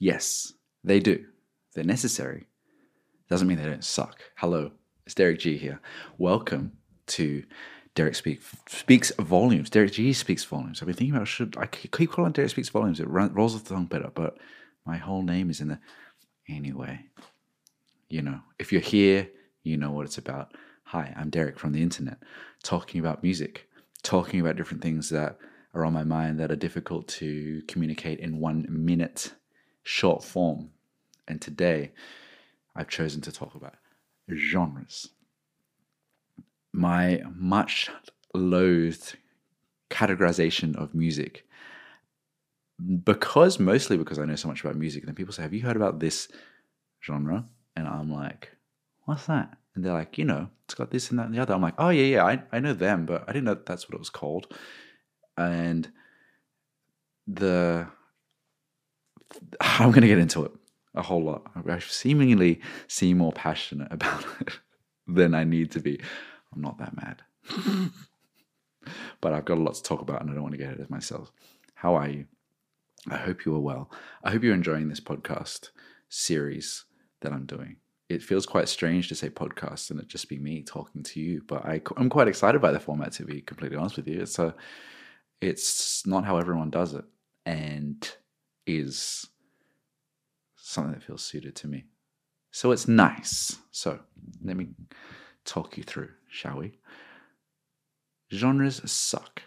Yes, they do. They're necessary. Doesn't mean they don't suck. Hello, it's Derrick G here. Welcome to Derrick Speaks Volumes. Derrick G Speaks Volumes. I've been thinking about, should I keep calling Derrick Speaks Volumes? It rolls off the tongue better, but my whole name is in there. Anyway, you know, if you're here, you know what it's about. Hi, I'm Derrick from the internet, talking about music, talking about different things that are on my mind that are difficult to communicate in 1 minute short form. And today, I've chosen to talk about genres. My much loathed categorization of music, mostly because I know so much about music. Then people say, have you heard about this genre? And I'm like, what's that? And they're like, you know, it's got this and that and the other. I'm like, oh, yeah, I know them, but I didn't know that's what it was called. And I'm going to get into it a whole lot. I seemingly seem more passionate about it than I need to be. I'm not that mad. But I've got a lot to talk about and I don't want to get ahead of myself. How are you? I hope you are well. I hope you're enjoying this podcast series that I'm doing. It feels quite strange to say podcast and it just be me talking to you, but I'm quite excited by the format, to be completely honest with you. It's not how everyone does it, and is something that feels suited to me. So it's nice. So let me talk you through, shall we? Genres suck.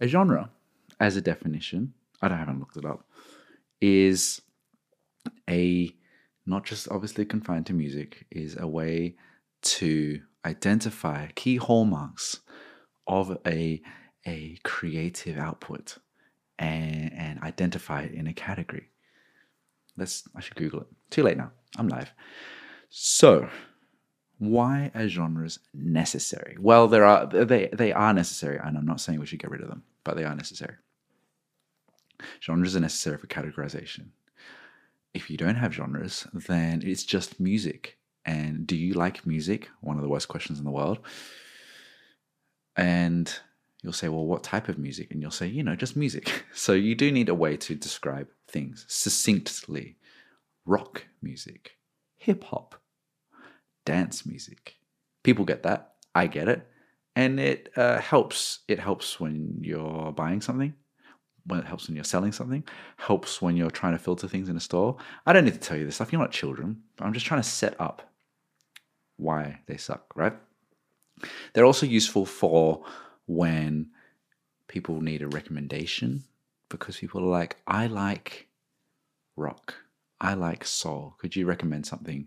A genre, as a definition, I haven't looked it up, is a, not just obviously confined to music, is a way to identify key hallmarks of a creative output and identify it in a category. I should Google it. Too late now. I'm live. So, why are genres necessary? Well, they are necessary, and I'm not saying we should get rid of them, but they are necessary. Genres are necessary for categorization. If you don't have genres, then it's just music. And do you like music? One of the worst questions in the world. And you'll say, well, what type of music? And you'll say, you know, just music. So you do need a way to describe things succinctly. Rock music, hip hop, dance music. People get that. I get it. And it helps. It helps when you're buying something. Well, it helps when you're selling something, helps when you're trying to filter things in a store. I don't need to tell you this stuff. You're not children. I'm just trying to set up why they suck, right? They're also useful for when people need a recommendation, because people are like, I like rock. I like soul. Could you recommend something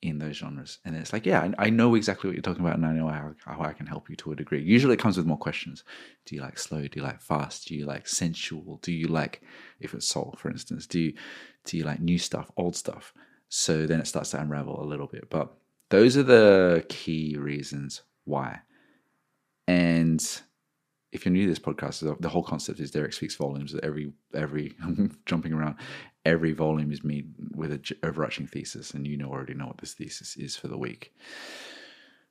in those genres? And it's like, yeah, I know exactly what you're talking about, and I know how I can help you to a degree. Usually it comes with more questions. Do you like slow? Do you like fast? Do you like sensual? Do you like, if it's soul, for instance, do you like new stuff, old stuff? So then it starts to unravel a little bit. But those are the key reasons why. And if you're new to this podcast, the whole concept is Derrick Speaks Volumes. Every I'm jumping around. Every volume is me with an overarching thesis, and you already know what this thesis is for the week.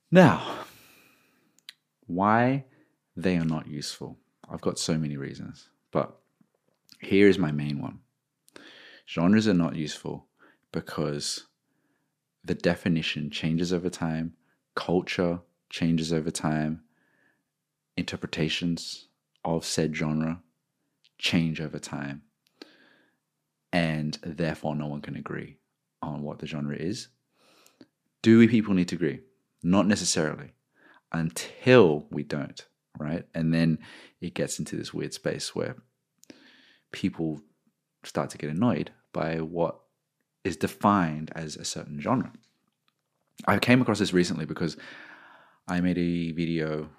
Now, why they are not useful. I've got so many reasons, but here is my main one. Genres are not useful because the definition changes over time, culture changes over time, interpretations of said genre change over time, and therefore no one can agree on what the genre is. Do we people need to agree? Not necessarily, until we don't, right? And then it gets into this weird space where people start to get annoyed by what is defined as a certain genre. I came across this recently because I made a video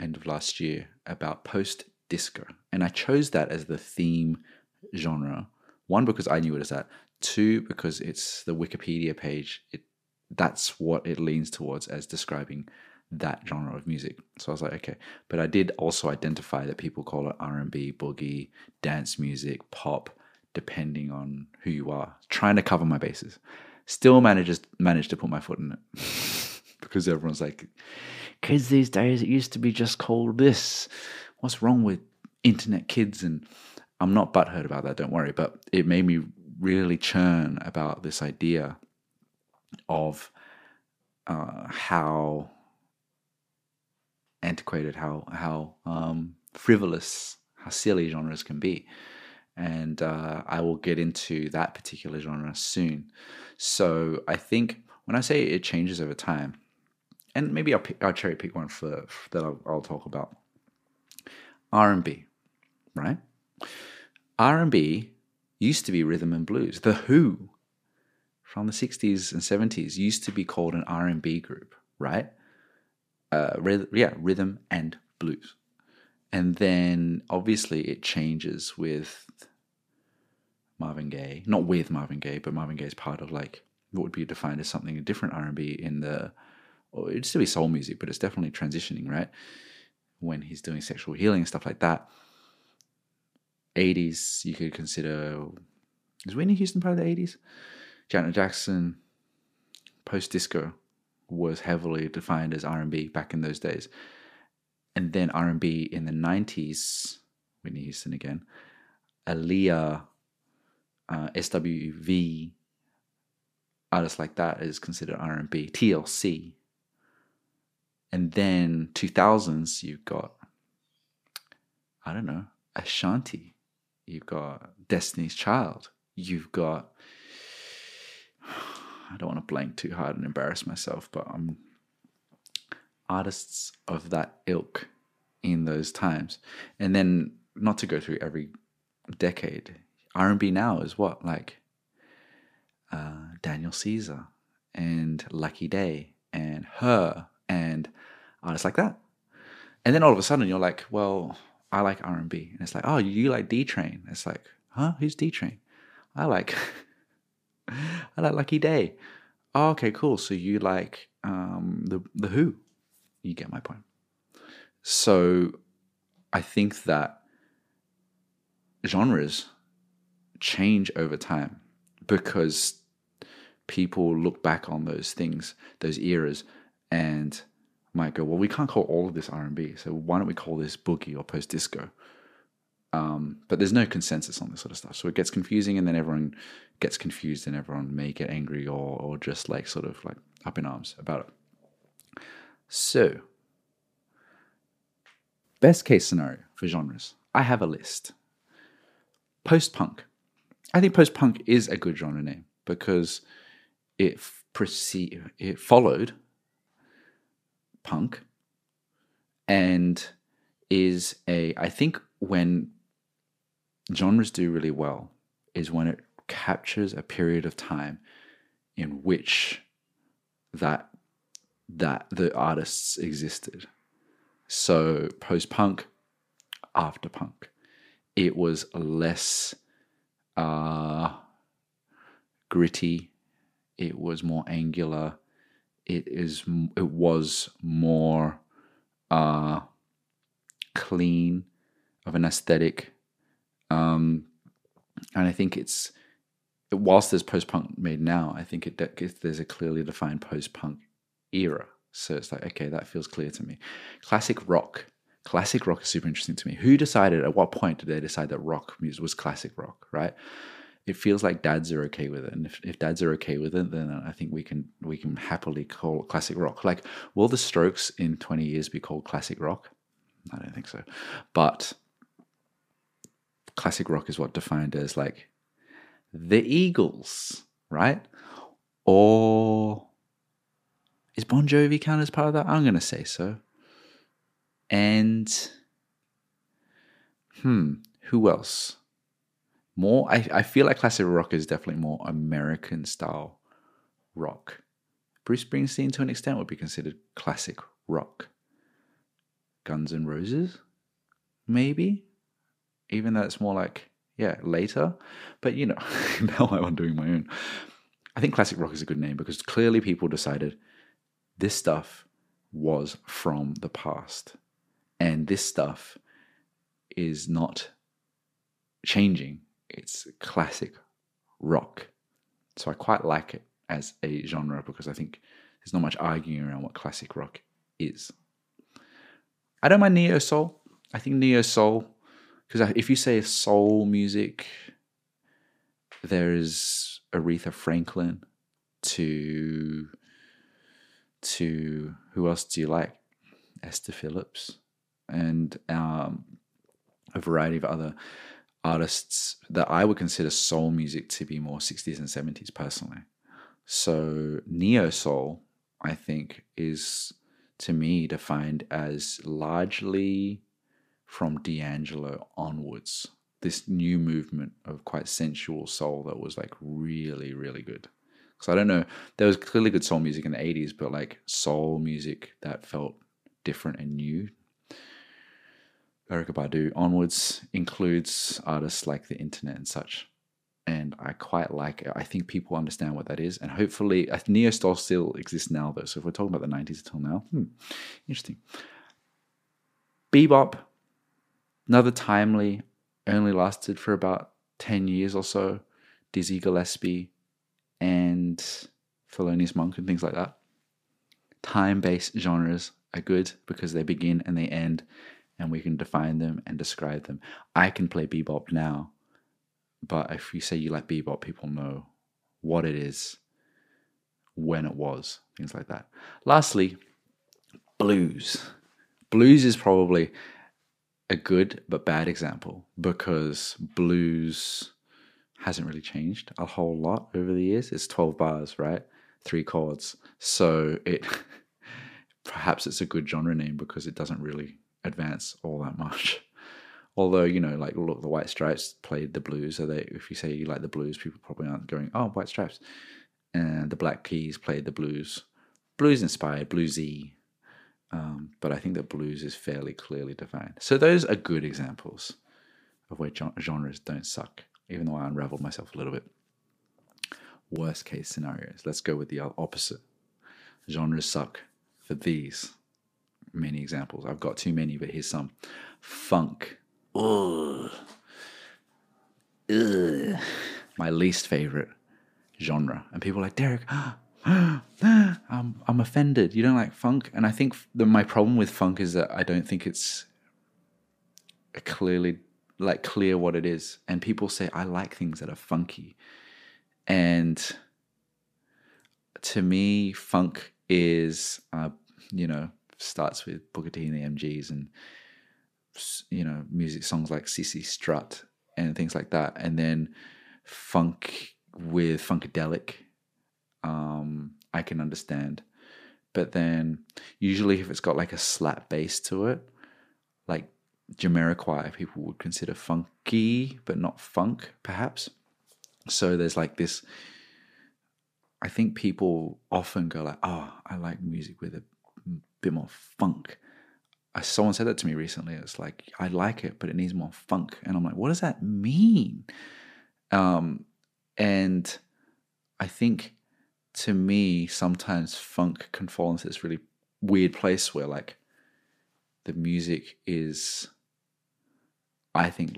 end of last year about post-disco. And I chose that as the theme genre One, because I knew it as that. Two, because it's the Wikipedia page. That's what it leans towards as describing that genre of music. So I was like, okay. But I did also identify that people call it R&B, boogie, dance music, pop, depending on who you are. Trying to cover my bases. Still managed to put my foot in it. Because everyone's like, kids these days, it used to be just called this. What's wrong with internet kids? And I'm not butthurt about that, don't worry. But it made me really churn about this idea of how antiquated, how frivolous, how silly genres can be. And I will get into that particular genre soon. So I think when I say it changes over time, and maybe I'll cherry pick one that I'll talk about. R&B, right? R&B used to be rhythm and blues. The Who from the 60s and 70s used to be called an R&B group, right? Rhythm and blues. And then obviously it changes with Marvin Gaye. Not with Marvin Gaye, but Marvin Gaye is part of like what would be defined as something different R&B in the... Or it'd still be soul music, but it's definitely transitioning, right? When he's doing sexual healing and stuff like that. 80s, you could consider... Is Whitney Houston part of the 80s? Janet Jackson, post-disco, was heavily defined as R&B back in those days. And then R&B in the 90s, Whitney Houston again, Aaliyah, SWV, artists like that is considered R&B, TLC. And then 2000s, you've got, I don't know, Ashanti. You've got Destiny's Child. You've got, I don't want to blank too hard and embarrass myself, but artists of that ilk in those times. And then not to go through every decade, R&B now is what? Like Daniel Caesar and Lucky Daye and Her and artists like that. And then all of a sudden you're like, well, I like R&B. And it's like, oh, you like D-Train. It's like, huh? Who's D-Train? I like Lucky Daye. Oh, okay, cool. So you like the Who. You get my point. So I think that genres change over time because people look back on those things, those eras, and might go, well, we can't call all of this R&B, so why don't we call this boogie or post-disco? But there's no consensus on this sort of stuff. So it gets confusing, and then everyone gets confused, and everyone may get angry or just like sort of like up in arms about it. So, best case scenario for genres. I have a list. Post-punk. I think post-punk is a good genre name because it followed punk and is I think when genres do really well is when it captures a period of time in which that the artists existed. So post-punk, after punk, it was less gritty. It was more angular. It was more clean of an aesthetic. And I think it's, whilst there's post-punk made now, I think there's a clearly defined post-punk era. So it's like, okay, that feels clear to me. Classic rock is super interesting to me. Who decided, at what point did they decide that rock music was classic rock, right? It feels like dads are okay with it. And if dads are okay with it, then I think we can happily call it classic rock. Like, will the Strokes in 20 years be called classic rock? I don't think so. But classic rock is what defined as like the Eagles, right? Or is Bon Jovi counted as part of that? I'm going to say so. And who else? More, I feel like classic rock is definitely more American style rock. Bruce Springsteen, to an extent, would be considered classic rock. Guns N' Roses, maybe, even though it's more like later. But, you know, now I'm doing my own. I think classic rock is a good name because clearly people decided this stuff was from the past and this stuff is not changing. It's classic rock. So I quite like it as a genre because I think there's not much arguing around what classic rock is. I don't mind neo soul. I think neo soul, because if you say soul music, there is Aretha Franklin to who else do you like? Esther Phillips and a variety of other artists that I would consider soul music to be more 60s and 70s personally. So neo soul, I think, is to me defined as largely from D'Angelo onwards, this new movement of quite sensual soul that was like really, really good. Because I don't know, there was clearly good soul music in the 80s, but like soul music that felt different and new. Erykah Badu onwards includes artists like The Internet and such. And I quite like it. I think people understand what that is. And hopefully, neo soul still exists now though. So if we're talking about the 90s until now, interesting. Bebop, another timely, only lasted for about 10 years or so. Dizzy Gillespie and Thelonious Monk and things like that. Time-based genres are good because they begin and they end and we can define them and describe them. I can play bebop now, but if you say you like bebop, people know what it is, when it was, things like that. Lastly, blues. Blues is probably a good but bad example because blues hasn't really changed a whole lot over the years. It's 12 bars, right? 3 chords. So it perhaps it's a good genre name because it doesn't really advance all that much. Although, you know, like, look, the White Stripes played the blues. So they, if you say you like the blues, people probably aren't going, oh, White Stripes. And the Black Keys played the blues. Blues-inspired, bluesy. But I think that blues is fairly clearly defined. So those are good examples of where genres don't suck, even though I unraveled myself a little bit. Worst case scenarios. Let's go with the opposite. Genres suck for these many examples. I've got too many, but here's some. Funk. Ugh. Ugh. My least favorite genre. And people are like, Derrick, I'm offended. You don't like funk? And I think my problem with funk is that I don't think it's clearly clear what it is. And people say, I like things that are funky. And to me, funk is, starts with Booker T and the MGs and, music songs like Sissy Strut and things like that. And then funk with Funkadelic. I can understand, but then usually if it's got like a slap bass to it, like Jamiroquai, people would consider funky but not funk perhaps. So there's like this, I think people often go like, oh, I like music with a bit more funk. Someone said that to me recently. It's like, I like it but it needs more funk, and I'm like, what does that mean? And I think to me, sometimes funk can fall into this really weird place where like the music is, I think,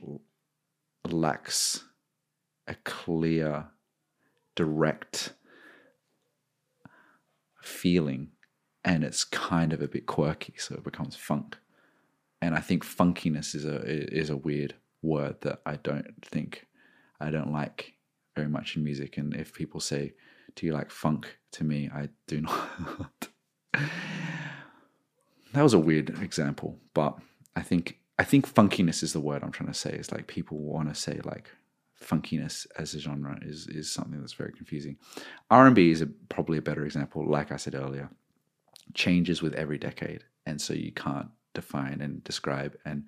lacks a clear, direct feeling and it's kind of a bit quirky, so it becomes funk. And I think funkiness is a weird word that I don't like very much in music. And if people say, do you like funk? To me, I do not. That was a weird example, but I think funkiness is the word I'm trying to say. It's like people want to say like funkiness as a genre is something that's very confusing. R&B is probably a better example. Like I said earlier, changes with every decade, and so you can't define and describe and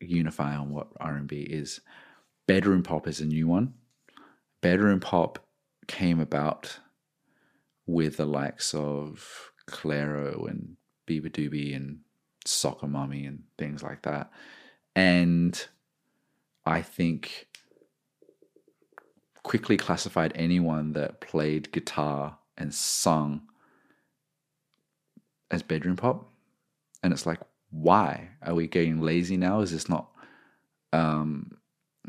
unify on what R&B is. Bedroom pop is a new one. Bedroom pop came about with the likes of Clairo and Beabadoobee and Soccer Mommy and things like that. And I think, quickly classified anyone that played guitar and sung as bedroom pop. And it's like, why? Are we getting lazy now? Is this not...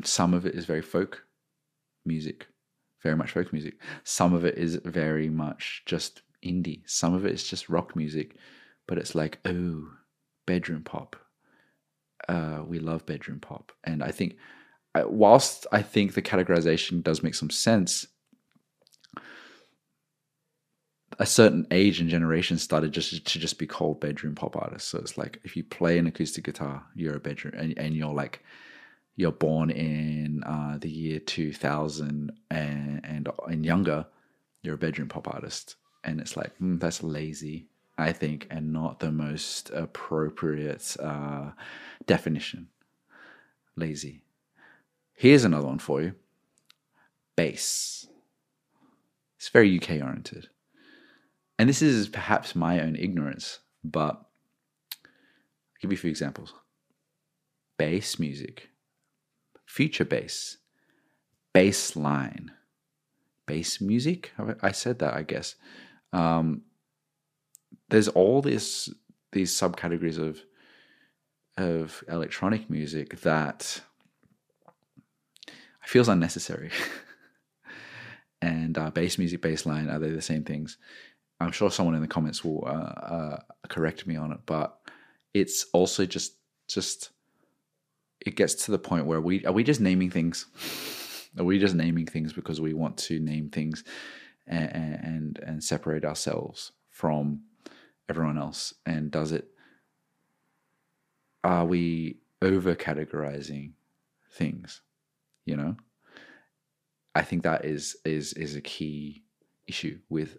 some of it is very folk music, very much folk music. Some of it is very much just indie. Some of it is just rock music. But it's like, oh, bedroom pop. We love bedroom pop. And I think, whilst I think the categorization does make some sense, a certain age and generation started to be called bedroom pop artists. So it's like, if you play an acoustic guitar, you're a bedroom, and you're like, you're born in the year 2000 and younger, you're a bedroom pop artist. And it's like, that's lazy, I think, and not the most appropriate definition. Lazy. Here's another one for you. Bass. It's very UK oriented. And this is perhaps my own ignorance, but I'll give you a few examples. Bass music, future bass, bass line, bass music. I said that, I guess. There's all these subcategories of electronic music that feels unnecessary. And bass music, bass line, are they the same things? I'm sure someone in the comments will correct me on it, but it's also just it gets to the point where are we just naming things? Are we just naming things because we want to name things and separate ourselves from everyone else? And are we over categorizing things? You know, I think that is a key issue with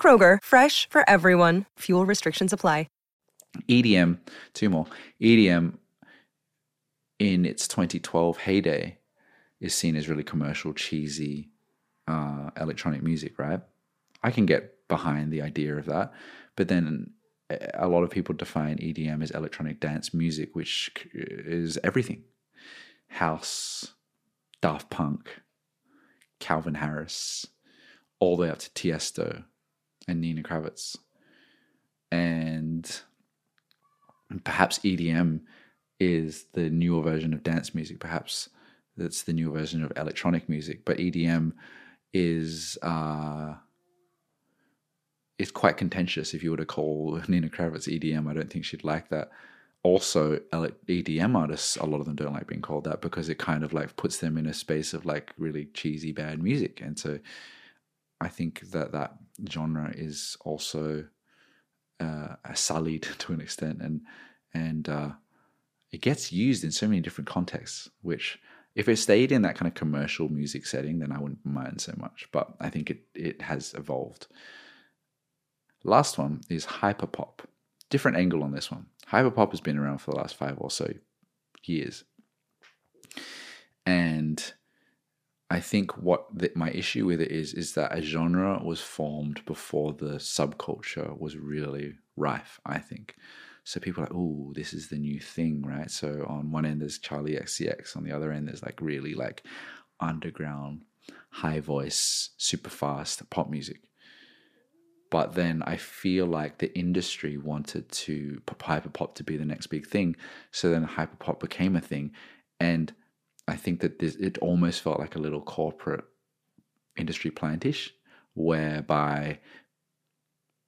Kroger, fresh for everyone. Fuel restrictions apply. EDM, two more. EDM in its 2012 heyday is seen as really commercial, cheesy electronic music, right? I can get behind the idea of that. But then a lot of people define EDM as electronic dance music, which is everything. House, Daft Punk, Calvin Harris, all the way up to Tiesto and Nina Kraviz. And perhaps EDM is the newer version of dance music. Perhaps that's the newer version of electronic music. But EDM is quite contentious. If you were to call Nina Kraviz EDM, I don't think she'd like that. Also, EDM artists, a lot of them don't like being called that because it kind of like puts them in a space of like really cheesy, bad music. And so I think that genre is also... sullied to an extent, and it gets used in so many different contexts, which if it stayed in that kind of commercial music setting, then I wouldn't mind so much, but I think it has evolved. Last one is hyperpop. Different angle on this one. Hyperpop has been around for the last 5 or so years, and I think my issue with it is that a genre was formed before the subculture was really rife, I think. So people are like, oh, this is the new thing, right? So on one end there's Charlie XCX, on the other end there's like really like underground, high voice, super fast pop music. But then I feel like the industry wanted hyperpop to be the next big thing. So then hyperpop became a thing, and I think that it almost felt like a little corporate industry plantish, whereby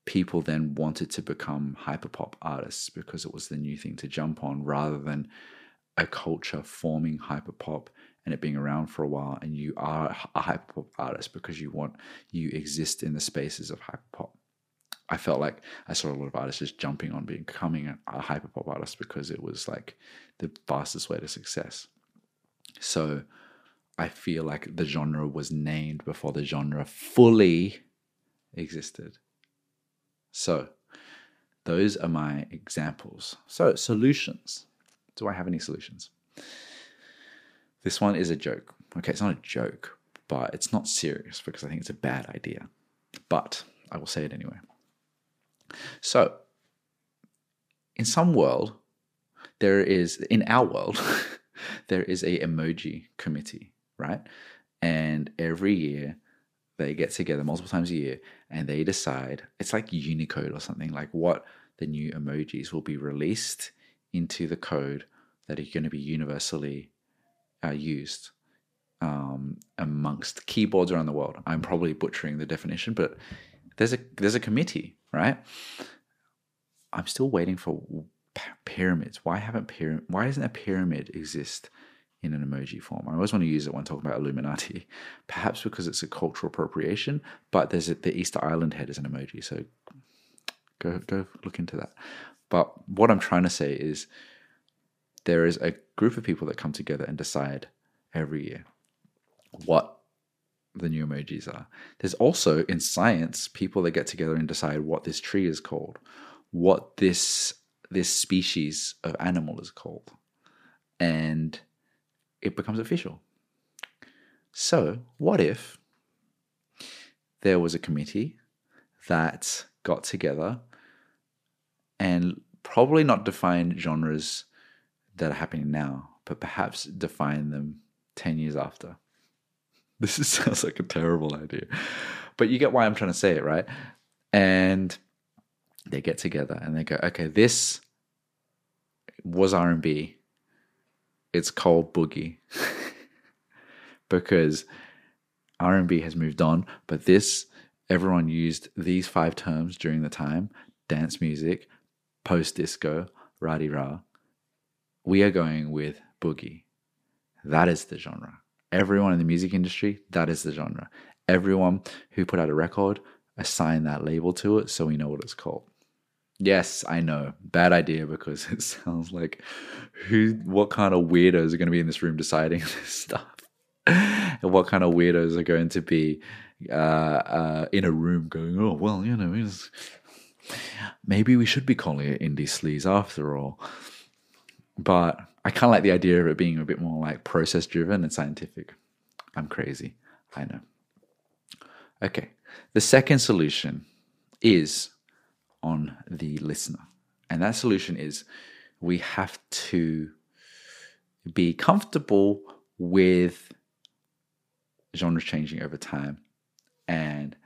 people then wanted to become hyperpop artists because it was the new thing to jump on, rather than a culture forming hyperpop and it being around for a while, and you are a hyperpop artist because you exist in the spaces of hyperpop. I felt like I saw a lot of artists just jumping on becoming a hyperpop artist because it was like the fastest way to success. So I feel like the genre was named before the genre fully existed. So those are my examples. So solutions. Do I have any solutions? This one is a joke. Okay, it's not a joke, but it's not serious because I think it's a bad idea. But I will say it anyway. So in some world, there is a emoji committee, right? And every year they get together multiple times a year and they decide, it's like Unicode or something, like what the new emojis will be released into the code that are going to be universally used amongst keyboards around the world. I'm probably butchering the definition, but there's a committee, right? I'm still waiting for pyramids. Why doesn't a pyramid exist in an emoji form? I always want to use it when talking about Illuminati, perhaps because it's a cultural appropriation, but the Easter Island head is an emoji, so go look into that. But what I'm trying to say is there is a group of people that come together and decide every year what the new emojis are. There's also, in science, people that get together and decide what this tree is called, what this species of animal is called, and it becomes official. So what if there was a committee that got together and probably not defined genres that are happening now, but perhaps define them 10 years after? This sounds like a terrible idea, but you get why I'm trying to say it, right? And they get together and they go, okay, this was R&B. It's called Boogie because R&B has moved on, but everyone used these 5 terms during the time: dance music, post-disco, rah-de-rah. We are going with Boogie. That is the genre. Everyone in the music industry, that is the genre. Everyone who put out a record, assign that label to it so we know what it's called. Yes, I know, bad idea, because it sounds like what kind of weirdos are going to be in this room deciding this stuff, and what kind of weirdos are going to be in a room going, oh, well, you know, maybe we should be calling it indie sleaze after all. But I kind of like the idea of it being a bit more like process driven and scientific. I'm crazy, I know. Okay, the second solution is on the listener. And that solution is we have to be comfortable with genres changing over time, and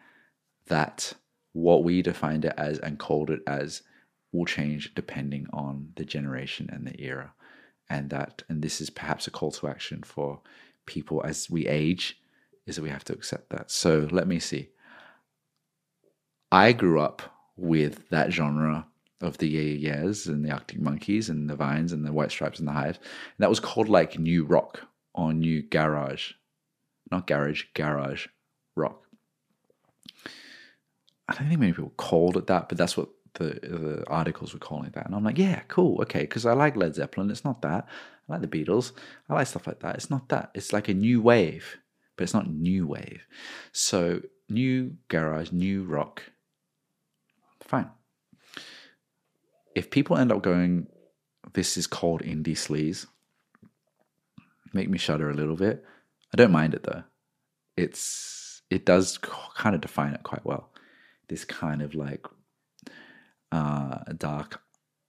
that what we defined it as and called it as will change depending on the generation and the era. And this is perhaps a call to action for people as we age, is that we have to accept that. So let me see. I grew up with that genre of the Yeah Yeahs and the Arctic Monkeys and the Vines and the White Stripes and the Hives. And that was called like new rock or new garage. Not garage, garage rock. I don't think many people called it that, but that's what the articles were calling it that. And I'm like, yeah, cool, okay, because I like Led Zeppelin. It's not that. I like the Beatles. I like stuff like that. It's not that. It's like a new wave, but it's not new wave. So new garage, new rock, fine. If people end up going, this is called indie sleaze, make me shudder a little bit. I don't mind it though. It does kind of define it quite well. This kind of like dark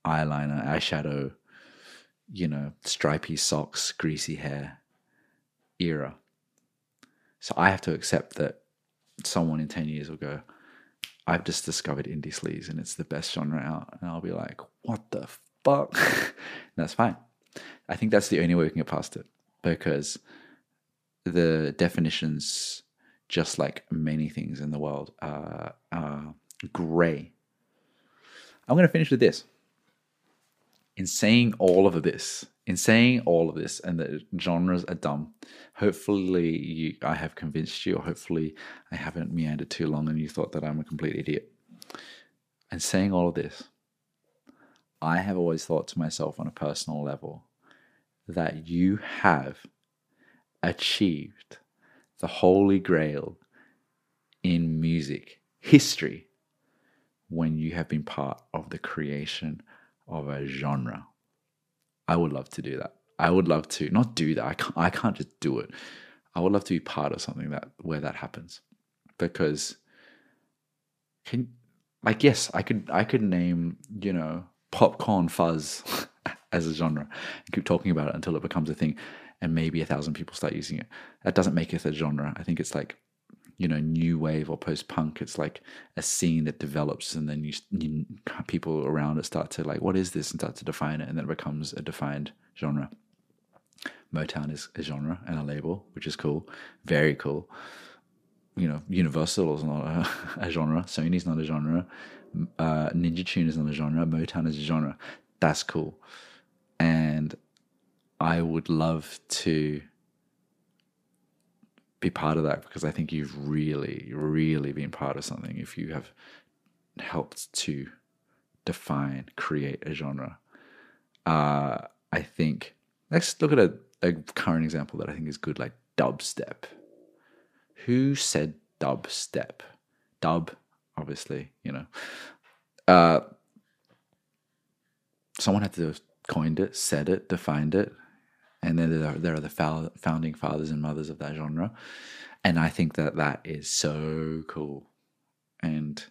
eyeliner, eyeshadow, you know, stripy socks, greasy hair era. So I have to accept that someone in 10 years will go, I've just discovered indie sleaze and it's the best genre out. And I'll be like, what the fuck? That's fine. I think that's the only way we can get past it. because the definitions, just like many things in the world, are gray. I'm going to finish with this. In saying all of this, and that genres are dumb, hopefully I have convinced you, or hopefully I haven't meandered too long and you thought that I'm a complete idiot. And saying all of this, I have always thought to myself on a personal level that you have achieved the holy grail in music history when you have been part of the creation of a genre. I would love to do that. I would love to not do that. I can't just do it. I would love to be part of something where that happens, because yes, I could name, popcorn fuzz as a genre and keep talking about it until it becomes a thing, and maybe 1,000 people start using it. That doesn't make it a genre. I think it's like, new wave or post-punk. It's like a scene that develops, and then you people around it start to like, what is this? And start to define it, and then it becomes a defined genre. Motown is a genre and a label, which is cool, very cool. Universal is not a genre. Sony's not a genre. Ninja Tune is not a genre. Motown is a genre. That's cool. And I would love to be part of that, because I think you've really, really been part of something if you have helped to define, create a genre. I think, let's look at a current example that I think is good, like dubstep. Who said dubstep? Dub, obviously, someone had to have coined it, said it, defined it. And then there are the founding fathers and mothers of that genre. And I think that is so cool. And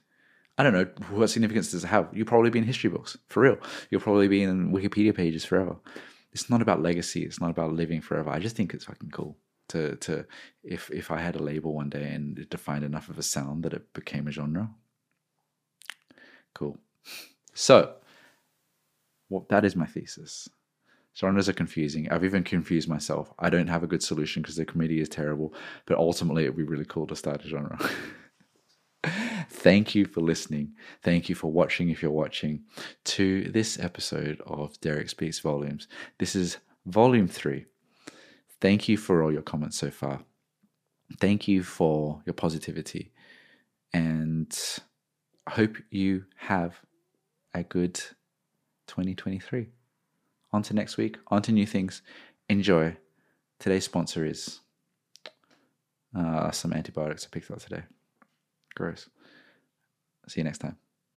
I don't know, what significance does it have? You'll probably be in history books, for real. You'll probably be in Wikipedia pages forever. It's not about legacy. It's not about living forever. I just think it's fucking cool to if I had a label one day and it defined enough of a sound that it became a genre. Cool. So, that is my thesis. Genres are confusing. I've even confused myself. I don't have a good solution because the committee is terrible, but ultimately it'd be really cool to start a genre. Thank you for listening. Thank you for watching, if you're watching, to this episode of Derrick Speaks Volumes. This is Volume 3. Thank you for all your comments so far. Thank you for your positivity. And I hope you have a good 2023. On to next week, on to new things. Enjoy. Today's sponsor is some antibiotics I picked up today. Gross. See you next time.